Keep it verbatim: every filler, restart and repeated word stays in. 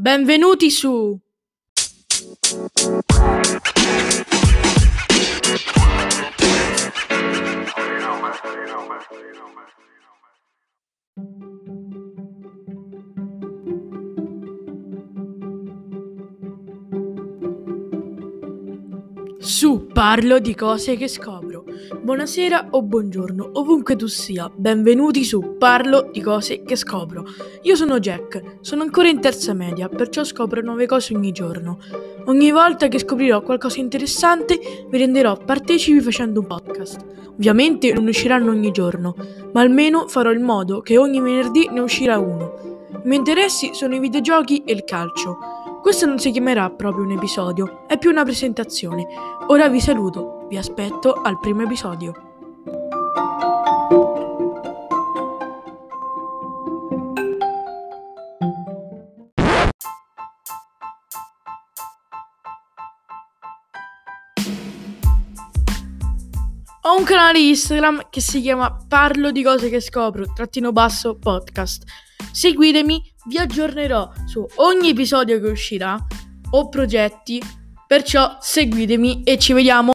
Benvenuti su Su Parlo di cose che scopro. Buonasera o buongiorno, ovunque tu sia, benvenuti su Parlo di cose che scopro. Io sono Jack, sono ancora in terza media, perciò scopro nuove cose ogni giorno. Ogni volta che scoprirò qualcosa interessante, vi renderò partecipi facendo un podcast. Ovviamente non usciranno ogni giorno, ma almeno farò il modo che ogni venerdì ne uscirà uno. I miei interessi sono i videogiochi e il calcio. Questo non si chiamerà proprio un episodio, è più una presentazione. Ora vi saluto, vi aspetto al primo episodio. Ho un canale Instagram che si chiama Parlo di cose che scopro, trattino basso podcast. Seguitemi, vi aggiornerò su ogni episodio che uscirà o progetti, perciò seguitemi e ci vediamo.